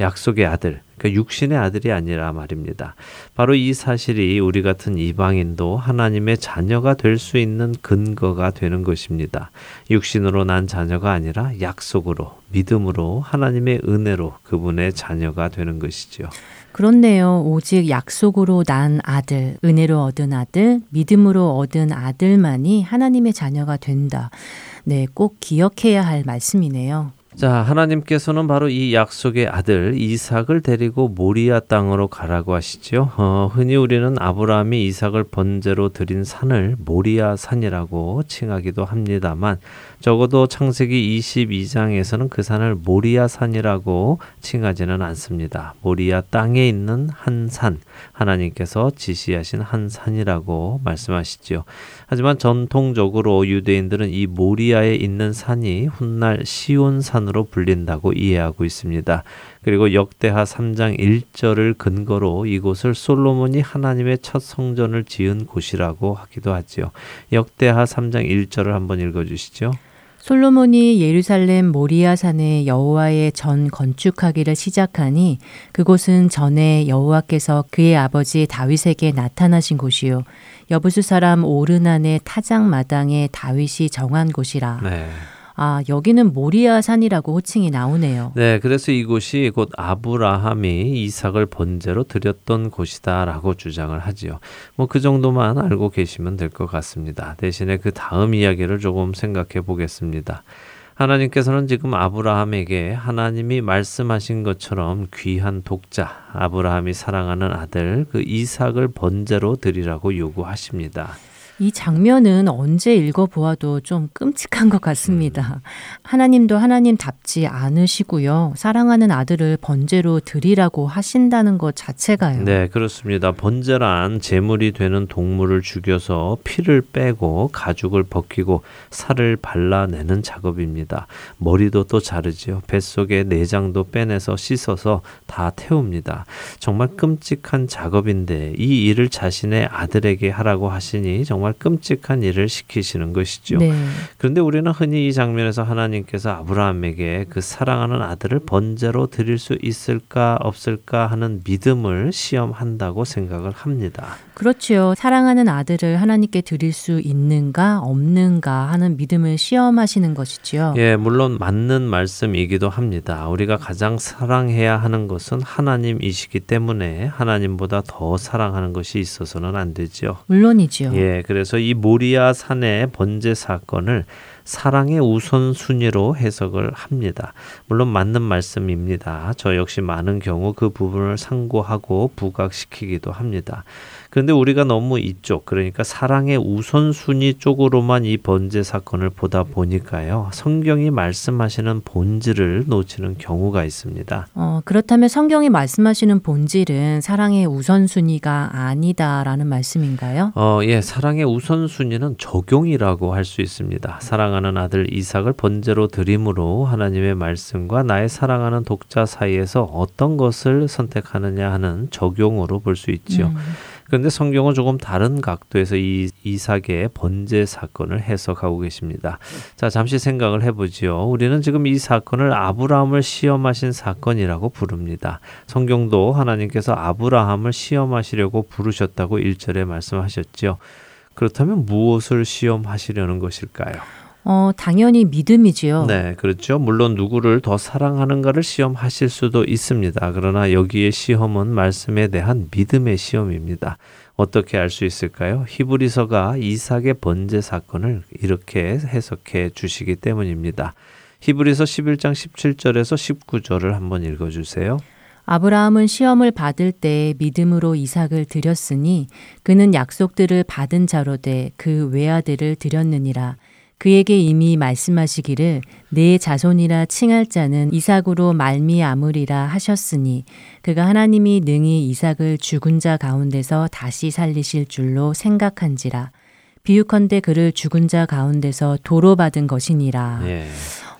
약속의 아들, 그러니까 육신의 아들이 아니라 말입니다. 바로 이 사실이 우리 같은 이방인도 하나님의 자녀가 될 수 있는 근거가 되는 것입니다. 육신으로 난 자녀가 아니라 약속으로, 믿음으로, 하나님의 은혜로 그분의 자녀가 되는 것이죠. 그렇네요. 오직 약속으로 난 아들, 은혜로 얻은 아들, 믿음으로 얻은 아들만이 하나님의 자녀가 된다. 네, 꼭 기억해야 할 말씀이네요. 자, 하나님께서는 바로 이 약속의 아들 이삭을 데리고 모리아 땅으로 가라고 하시죠. 어, 흔히 우리는 아브라함이 이삭을 번제로 드린 산을 모리아 산이라고 칭하기도 합니다만, 적어도 창세기 이십이 장에서는 그 산을 모리아 산이라고 칭하지는 않습니다. 모리아 땅에 있는 한 산, 하나님께서 지시하신 한 산이라고 말씀하시죠. 하지만 전통적으로 유대인들은 이 모리아에 있는 산이 훗날 시온 산으로 불린다고 이해하고 있습니다. 그리고 역대하 삼 장 일 절을 근거로 이곳을 솔로몬이 하나님의 첫 성전을 지은 곳이라고 하기도 하지요. 역대하 삼 장 일 절을 한번 읽어주시죠. 솔로몬이 예루살렘 모리아 산에 여호와의 전 건축하기를 시작하니 그곳은 전에 여호와께서 그의 아버지 다윗에게 나타나신 곳이요, 여부스 사람 오르난의 타작 마당에 다윗이 정한 곳이라. 네. 아, 여기는 모리아 산이라고 호칭이 나오네요. 네, 그래서 이곳이 곧 아브라함이 이삭을 번제로 드렸던 곳이다라고 주장을 하지요. 뭐 그 정도만 알고 계시면 될 것 같습니다. 대신에 그 다음 이야기를 조금 생각해 보겠습니다. 하나님께서는 지금 아브라함에게 하나님이 말씀하신 것처럼 귀한 독자, 아브라함이 사랑하는 아들 그 이삭을 번제로 드리라고 요구하십니다. 이 장면은 언제 읽어보아도 좀 끔찍한 것 같습니다. 하나님도 하나님답지 않으시고요. 사랑하는 아들을 번제로 드리라고 하신다는 것 자체가요. 네, 그렇습니다. 번제란 제물이 되는 동물을 죽여서 피를 빼고 가죽을 벗기고 살을 발라내는 작업입니다. 머리도 또 자르지요. 뱃속에 내장도 빼내서 씻어서 다 태웁니다. 정말 끔찍한 작업인데 이 일을 자신의 아들에게 하라고 하시니 정말 끔찍한 일을 시키시는 것이죠. 네. 그런데 우리는 흔히 이 장면에서 하나님께서 아브라함에게 그 사랑하는 아들을 번제로 드릴 수 있을까 없을까 하는 믿음을 시험한다고 생각을 합니다. 그렇지요. 사랑하는 아들을 하나님께 드릴 수 있는가 없는가 하는 믿음을 시험하시는 것이지요. 예, 물론 맞는 말씀이기도 합니다. 우리가 가장 사랑해야 하는 것은 하나님이시기 때문에 하나님보다 더 사랑하는 것이 있어서는 안 되죠. 물론이지요. 예, 그래서 그래서 이 모리아 산의 번제 사건을 사랑의 우선순위로 해석을 합니다. 물론 맞는 말씀입니다. 저 역시 많은 경우 그 부분을 상고하고 부각시키기도 합니다. 그런데 우리가 너무 이쪽, 그러니까 사랑의 우선순위 쪽으로만 이 번제 사건을 보다 보니까요. 성경이 말씀하시는 본질을 놓치는 경우가 있습니다. 어, 그렇다면 성경이 말씀하시는 본질은 사랑의 우선순위가 아니다라는 말씀인가요? 어, 예, 사랑의 우선순위는 적용이라고 할 수 있습니다. 사랑하는 아들 이삭을 번제로 드림으로 하나님의 말씀과 나의 사랑하는 독자 사이에서 어떤 것을 선택하느냐 하는 적용으로 볼 수 있지요. 음. 그런데 성경은 조금 다른 각도에서 이 이삭의 번제 사건을 해석하고 계십니다. 자, 잠시 생각을 해보지요. 우리는 지금 이 사건을 아브라함을 시험하신 사건이라고 부릅니다. 성경도 하나님께서 아브라함을 시험하시려고 부르셨다고 일 절에 말씀하셨지요. 그렇다면 무엇을 시험하시려는 것일까요? 어, 당연히 믿음이지요. 네, 그렇죠. 물론 누구를 더 사랑하는가를 시험하실 수도 있습니다. 그러나 여기에 시험은 말씀에 대한 믿음의 시험입니다. 어떻게 알 수 있을까요? 히브리서가 이삭의 번제 사건을 이렇게 해석해 주시기 때문입니다. 히브리서 십일 장 십칠 절에서 십구 절을 한번 읽어주세요. 아브라함은 시험을 받을 때 믿음으로 이삭을 드렸으니 그는 약속들을 받은 자로 돼 그 외아들을 드렸느니라. 그에게 이미 말씀하시기를 내 자손이라 칭할 자는 이삭으로 말미암으리라 하셨으니 그가 하나님이 능히 이삭을 죽은 자 가운데서 다시 살리실 줄로 생각한지라. 비유컨대 그를 죽은 자 가운데서 도로 받은 것이니라. 예.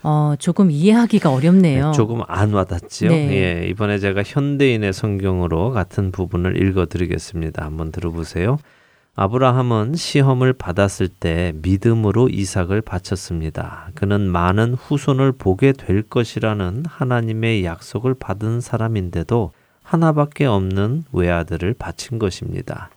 어, 조금 이해하기가 어렵네요. 조금 안 와닿지요. 네. 예, 이번에 제가 현대인의 성경으로 같은 부분을 읽어드리겠습니다. 한번 들어보세요. 아브라함은 시험을 받았을 때 믿음으로 이삭을 바쳤습니다. 그는 많은 후손을 보게 될 것이라는 하나님의 약속을 받은 사람인데도 하나밖에 없는 외아들을 바친 것입니다.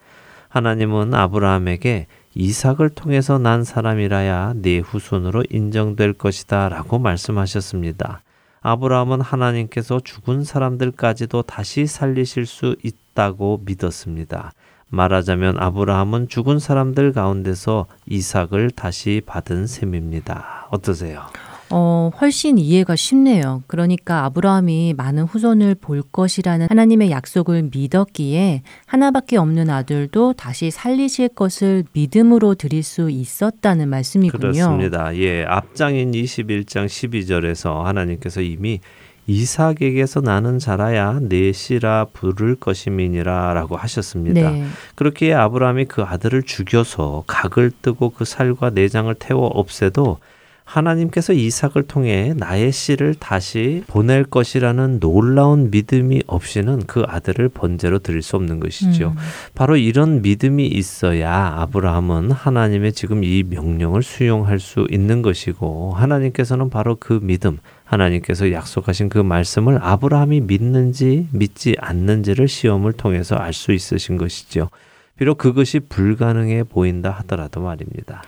하나님은 아브라함에게 이삭을 통해서 난 사람이라야 네 후손으로 인정될 것이다 라고 말씀하셨습니다. 아브라함은 하나님께서 죽은 사람들까지도 다시 살리실 수 있다고 믿었습니다. 말하자면 아브라함은 죽은 사람들 가운데서 이삭을 다시 받은 셈입니다. 어떠세요? 어, 훨씬 이해가 쉽네요. 그러니까 아브라함이 많은 후손을 볼 것이라는 하나님의 약속을 믿었기에 하나밖에 없는 아들도 다시 살리실 것을 믿음으로 드릴 수 있었다는 말씀이군요. 그렇습니다. 예, 앞장인 이십일 장 십이 절에서 하나님께서 이미 이삭에게서 나는 자라야 내 씨라 부를 것임이니라 라고 하셨습니다. 네. 그렇기에 아브라함이 그 아들을 죽여서 각을 뜨고 그 살과 내장을 태워 없애도 하나님께서 이삭을 통해 나의 씨를 다시 보낼 것이라는 놀라운 믿음이 없이는 그 아들을 번제로 드릴 수 없는 것이죠. 음. 바로 이런 믿음이 있어야 아브라함은 하나님의 지금 이 명령을 수용할 수 있는 것이고 하나님께서는 바로 그 믿음, 하나님께서 약속하신 그 말씀을 아브라함이 믿는지 믿지 않는지를 시험을 통해서 알 수 있으신 것이죠. 비록 그것이 불가능해 보인다 하더라도 말입니다.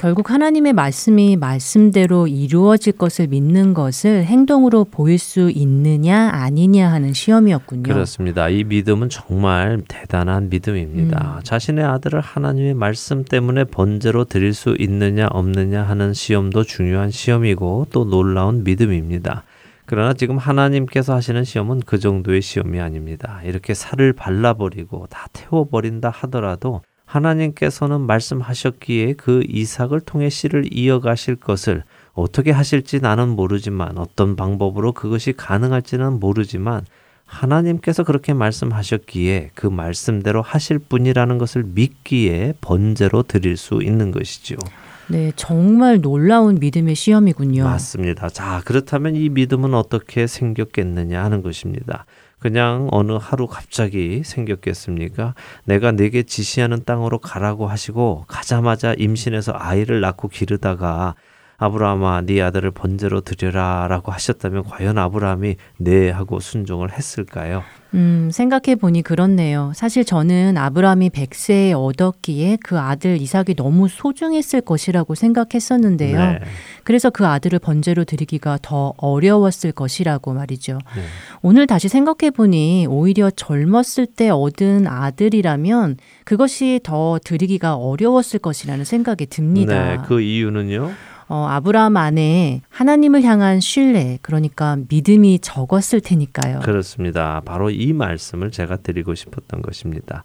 결국 하나님의 말씀이 말씀대로 이루어질 것을 믿는 것을 행동으로 보일 수 있느냐 아니냐 하는 시험이었군요. 그렇습니다. 이 믿음은 정말 대단한 믿음입니다. 음. 자신의 아들을 하나님의 말씀 때문에 번제로 드릴 수 있느냐 없느냐 하는 시험도 중요한 시험이고 또 놀라운 믿음입니다. 그러나 지금 하나님께서 하시는 시험은 그 정도의 시험이 아닙니다. 이렇게 살을 발라버리고 다 태워버린다 하더라도 하나님께서는 말씀하셨기에 그 이삭을 통해 씨를 이어가실 것을 어떻게 하실지 나는 모르지만 어떤 방법으로 그것이 가능할지는 모르지만 하나님께서 그렇게 말씀하셨기에 그 말씀대로 하실 분이라는 것을 믿기에 번제로 드릴 수 있는 것이죠. 네, 정말 놀라운 믿음의 시험이군요. 맞습니다. 자, 그렇다면 이 믿음은 어떻게 생겼겠느냐 하는 것입니다. 그냥 어느 하루 갑자기 생겼겠습니까? 내가 네게 지시하는 땅으로 가라고 하시고 가자마자 임신해서 아이를 낳고 기르다가 아브라함아 네 아들을 번제로 드려라 라고 하셨다면 과연 아브라함이 네 하고 순종을 했을까요? 음, 생각해보니 그렇네요. 사실 저는 아브라함이 백 세에 얻었기에 그 아들 이삭이 너무 소중했을 것이라고 생각했었는데요. 네. 그래서 그 아들을 번제로 드리기가 더 어려웠을 것이라고 말이죠. 네. 오늘 다시 생각해보니 오히려 젊었을 때 얻은 아들이라면 그것이 더 드리기가 어려웠을 것이라는 생각이 듭니다. 네, 그 이유는요? 어, 아브라함 안에 하나님을 향한 신뢰, 그러니까 믿음이 적었을 테니까요. 그렇습니다. 바로 이 말씀을 제가 드리고 싶었던 것입니다.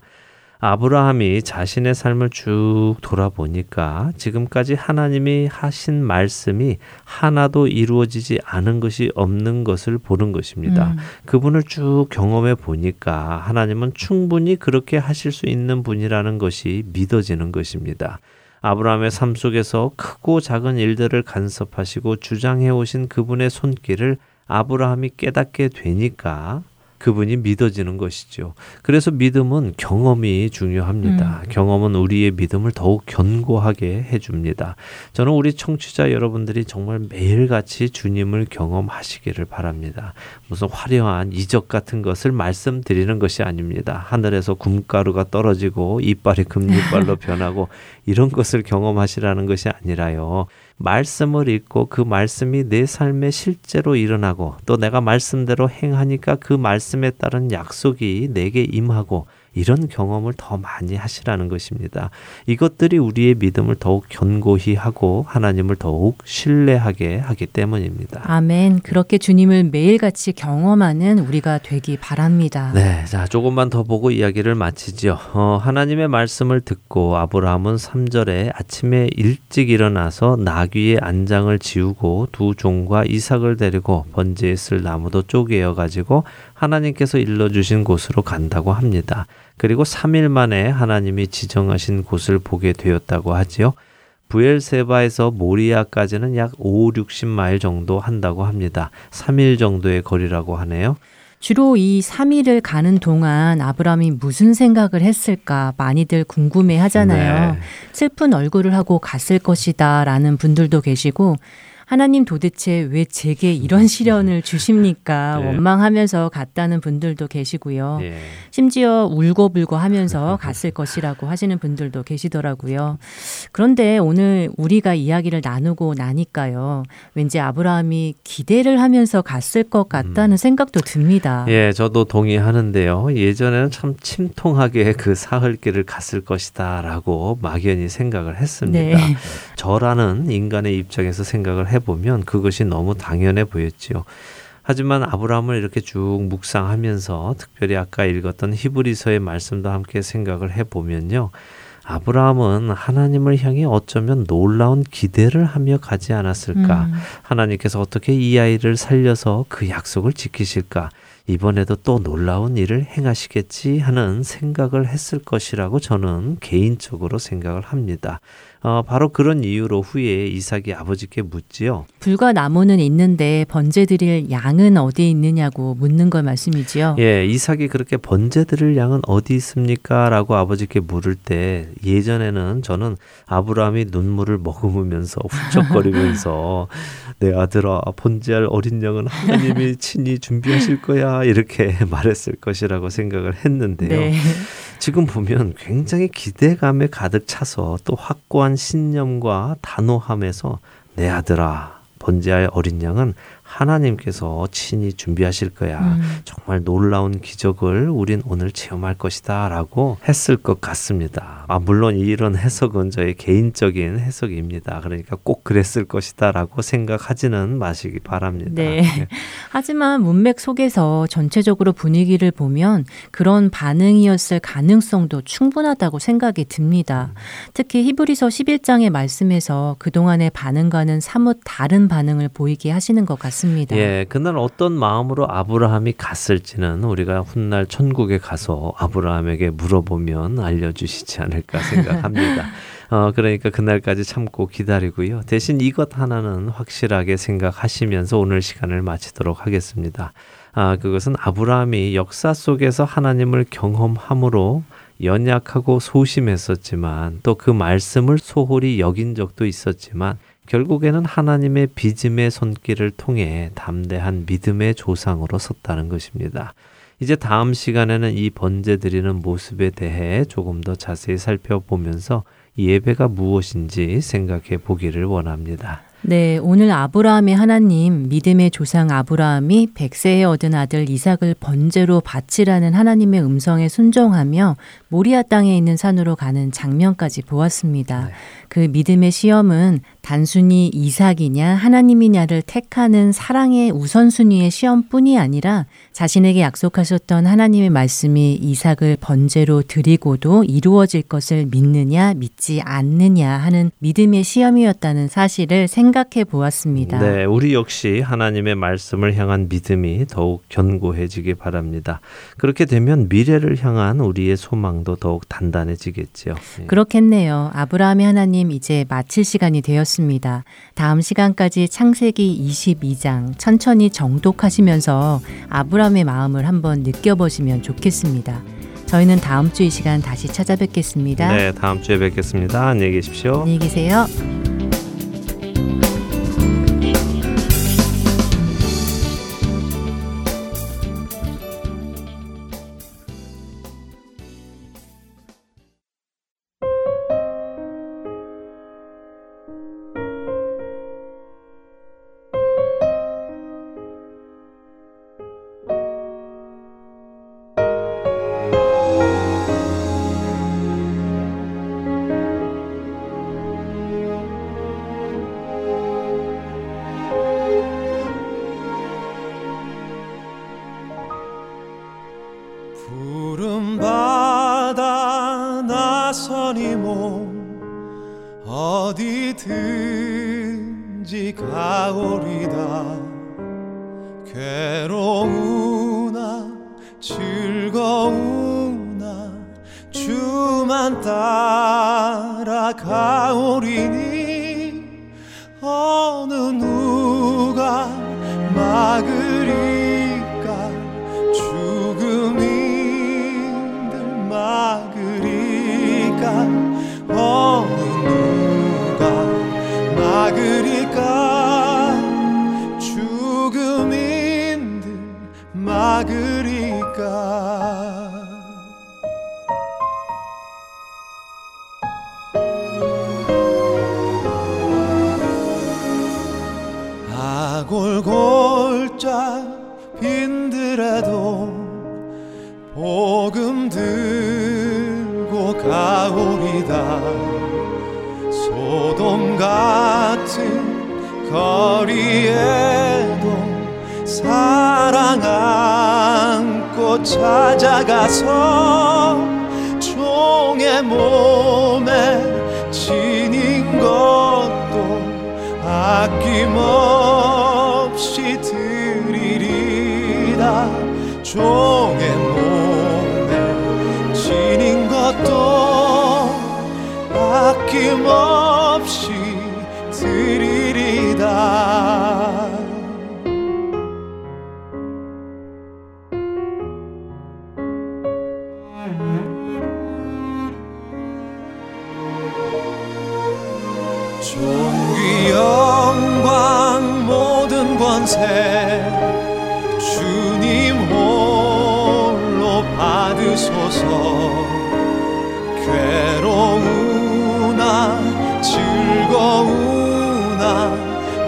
아브라함이 자신의 삶을 쭉 돌아보니까 지금까지 하나님이 하신 말씀이 하나도 이루어지지 않은 것이 없는 것을 보는 것입니다. 음. 그분을 쭉 경험해 보니까 하나님은 충분히 그렇게 하실 수 있는 분이라는 것이 믿어지는 것입니다. 아브라함의 삶 속에서 크고 작은 일들을 간섭하시고 주장해 오신 그분의 손길을 아브라함이 깨닫게 되니까 그분이 믿어지는 것이죠. 그래서 믿음은 경험이 중요합니다. 음. 경험은 우리의 믿음을 더욱 견고하게 해줍니다. 저는 우리 청취자 여러분들이 정말 매일같이 주님을 경험하시기를 바랍니다. 무슨 화려한 이적 같은 것을 말씀드리는 것이 아닙니다. 하늘에서 금가루가 떨어지고 이빨이 금이빨로 변하고 이런 것을 경험하시라는 것이 아니라요. 말씀을 읽고 그 말씀이 내 삶에 실제로 일어나고 또 내가 말씀대로 행하니까 그 말씀에 따른 약속이 내게 임하고 이런 경험을 더 많이 하시라는 것입니다. 이것들이 우리의 믿음을 더욱 견고히 하고 하나님을 더욱 신뢰하게 하기 때문입니다. 아멘. 그렇게 주님을 매일같이 경험하는 우리가 되기 바랍니다. 네, 자 조금만 더 보고 이야기를 마치죠. 어, 하나님의 말씀을 듣고 아브라함은 삼 절에 아침에 일찍 일어나서 나귀의 안장을 지우고 두 종과 이삭을 데리고 번제에 쓸 나무도 쪼개어 가지고 하나님께서 일러주신 곳으로 간다고 합니다. 그리고 삼 일 만에 하나님이 지정하신 곳을 보게 되었다고 하지요. 부엘세바에서 모리아까지는 약 오백육십 마일 정도 한다고 합니다. 삼 일 정도의 거리라고 하네요. 주로 이 삼 일을 가는 동안 아브라함이 무슨 생각을 했을까 많이들 궁금해 하잖아요. 네. 슬픈 얼굴을 하고 갔을 것이다 라는 분들도 계시고 하나님 도대체 왜 제게 이런 시련을 주십니까? 네. 원망하면서 갔다는 분들도 계시고요. 네. 심지어 울고불고 하면서 갔을 것이라고 하시는 분들도 계시더라고요. 그런데 오늘 우리가 이야기를 나누고 나니까요. 왠지 아브라함이 기대를 하면서 갔을 것 같다는 음. 생각도 듭니다. 예, 저도 동의하는데요. 예전에는 참 침통하게 그 사흘길을 갔을 것이다 라고 막연히 생각을 했습니다. 네. 저라는 인간의 입장에서 생각을 해봤습니다. 보면 그것이 너무 당연해 보였지요. 하지만 아브라함을 이렇게 쭉 묵상하면서 특별히 아까 읽었던 히브리서의 말씀도 함께 생각을 해보면요. 아브라함은 하나님을 향해 어쩌면 놀라운 기대를 하며 가지 않았을까. 음. 하나님께서 어떻게 이 아이를 살려서 그 약속을 지키실까. 이번에도 또 놀라운 일을 행하시겠지 하는 생각을 했을 것이라고 저는 개인적으로 생각을 합니다. 어, 바로 그런 이유로 후에 이삭이 아버지께 묻지요. 불과 나무는 있는데 번제 드릴 양은 어디 있느냐고 묻는 걸 말씀이지요. 예, 이삭이 그렇게 번제 드릴 양은 어디 있습니까? 라고 아버지께 물을 때 예전에는 저는 아브라함이 눈물을 머금으면서 훌쩍거리면서 내 아들아 번제할 어린 양은 하나님이 친히 준비하실 거야 이렇게 말했을 것이라고 생각을 했는데요. 네. 지금 보면 굉장히 기대감에 가득 차서 또 확고한 신념과 단호함에서 내 아들아 번제할 어린 양은 하나님께서 친히 준비하실 거야. 음. 정말 놀라운 기적을 우린 오늘 체험할 것이다 라고 했을 것 같습니다. 아, 물론 이런 해석은 저의 개인적인 해석입니다. 그러니까 꼭 그랬을 것이다 라고 생각하지는 마시기 바랍니다. 네. 네. 하지만 문맥 속에서 전체적으로 분위기를 보면 그런 반응이었을 가능성도 충분하다고 생각이 듭니다. 음. 특히 히브리서 십일 장의 말씀에서 그동안의 반응과는 사뭇 다른 반응을 보이게 하시는 것 같습니다. 예, 그날 어떤 마음으로 아브라함이 갔을지는 우리가 훗날 천국에 가서 아브라함에게 물어보면 알려주시지 않을까 생각합니다. 어, 그러니까 그날까지 참고 기다리고요. 대신 이것 하나는 확실하게 생각하시면서 오늘 시간을 마치도록 하겠습니다. 아, 그것은 아브라함이 역사 속에서 하나님을 경험함으로 연약하고 소심했었지만 또 그 말씀을 소홀히 여긴 적도 있었지만 결국에는 하나님의 빚음의 손길을 통해 담대한 믿음의 조상으로 섰다는 것입니다. 이제 다음 시간에는 이 번제드리는 모습에 대해 조금 더 자세히 살펴보면서 예배가 무엇인지 생각해 보기를 원합니다. 네, 오늘 아브라함의 하나님, 믿음의 조상 아브라함이 백세에 얻은 아들 이삭을 번제로 바치라는 하나님의 음성에 순종하며 모리아 땅에 있는 산으로 가는 장면까지 보았습니다. 네. 그 믿음의 시험은 단순히 이삭이냐 하나님이냐를 택하는 사랑의 우선순위의 시험뿐이 아니라 자신에게 약속하셨던 하나님의 말씀이 이삭을 번제로 드리고도 이루어질 것을 믿느냐 믿지 않느냐 하는 믿음의 시험이었다는 사실을 생각해 보았습니다. 네, 우리 역시 하나님의 말씀을 향한 믿음이 더욱 견고해지기 바랍니다. 그렇게 되면 미래를 향한 우리의 소망도 더욱 단단해지겠죠. 그렇겠네요. 아브라함의 하나님 이제 마칠 시간이 되었습니다. 다음 시간까지 창세기 이십이 장 천천히 정독하시면서 아브라함의 마음을 한번 느껴보시면 좋겠습니다. 저희는 다음 주 이 시간 다시 찾아뵙겠습니다. 네, 다음 주에 뵙겠습니다. 안녕히 계십시오. 안녕히 계세요.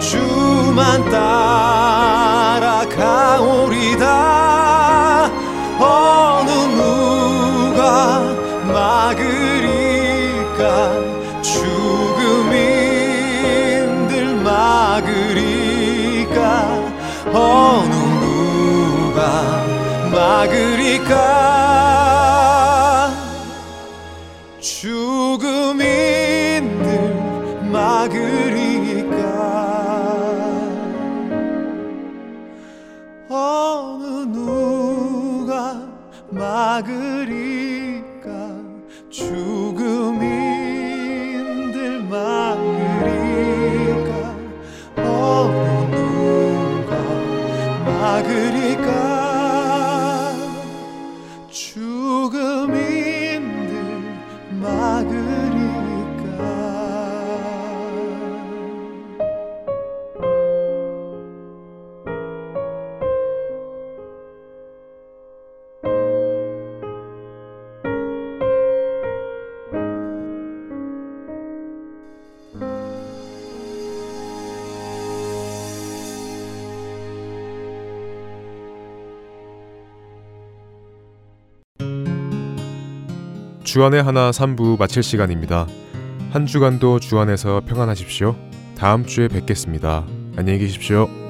주만 따 막으리까? 죽음이 늘 막으리까? 어느 누가 막으리까? 죽음이 막으리까? 어느 누가 막으리까? 죽음이 늘 막으리까. 주안의 하나 삼 부 마칠 시간입니다. 한 주간도 주안에서 평안하십시오. 다음 주에 뵙겠습니다. 안녕히 계십시오.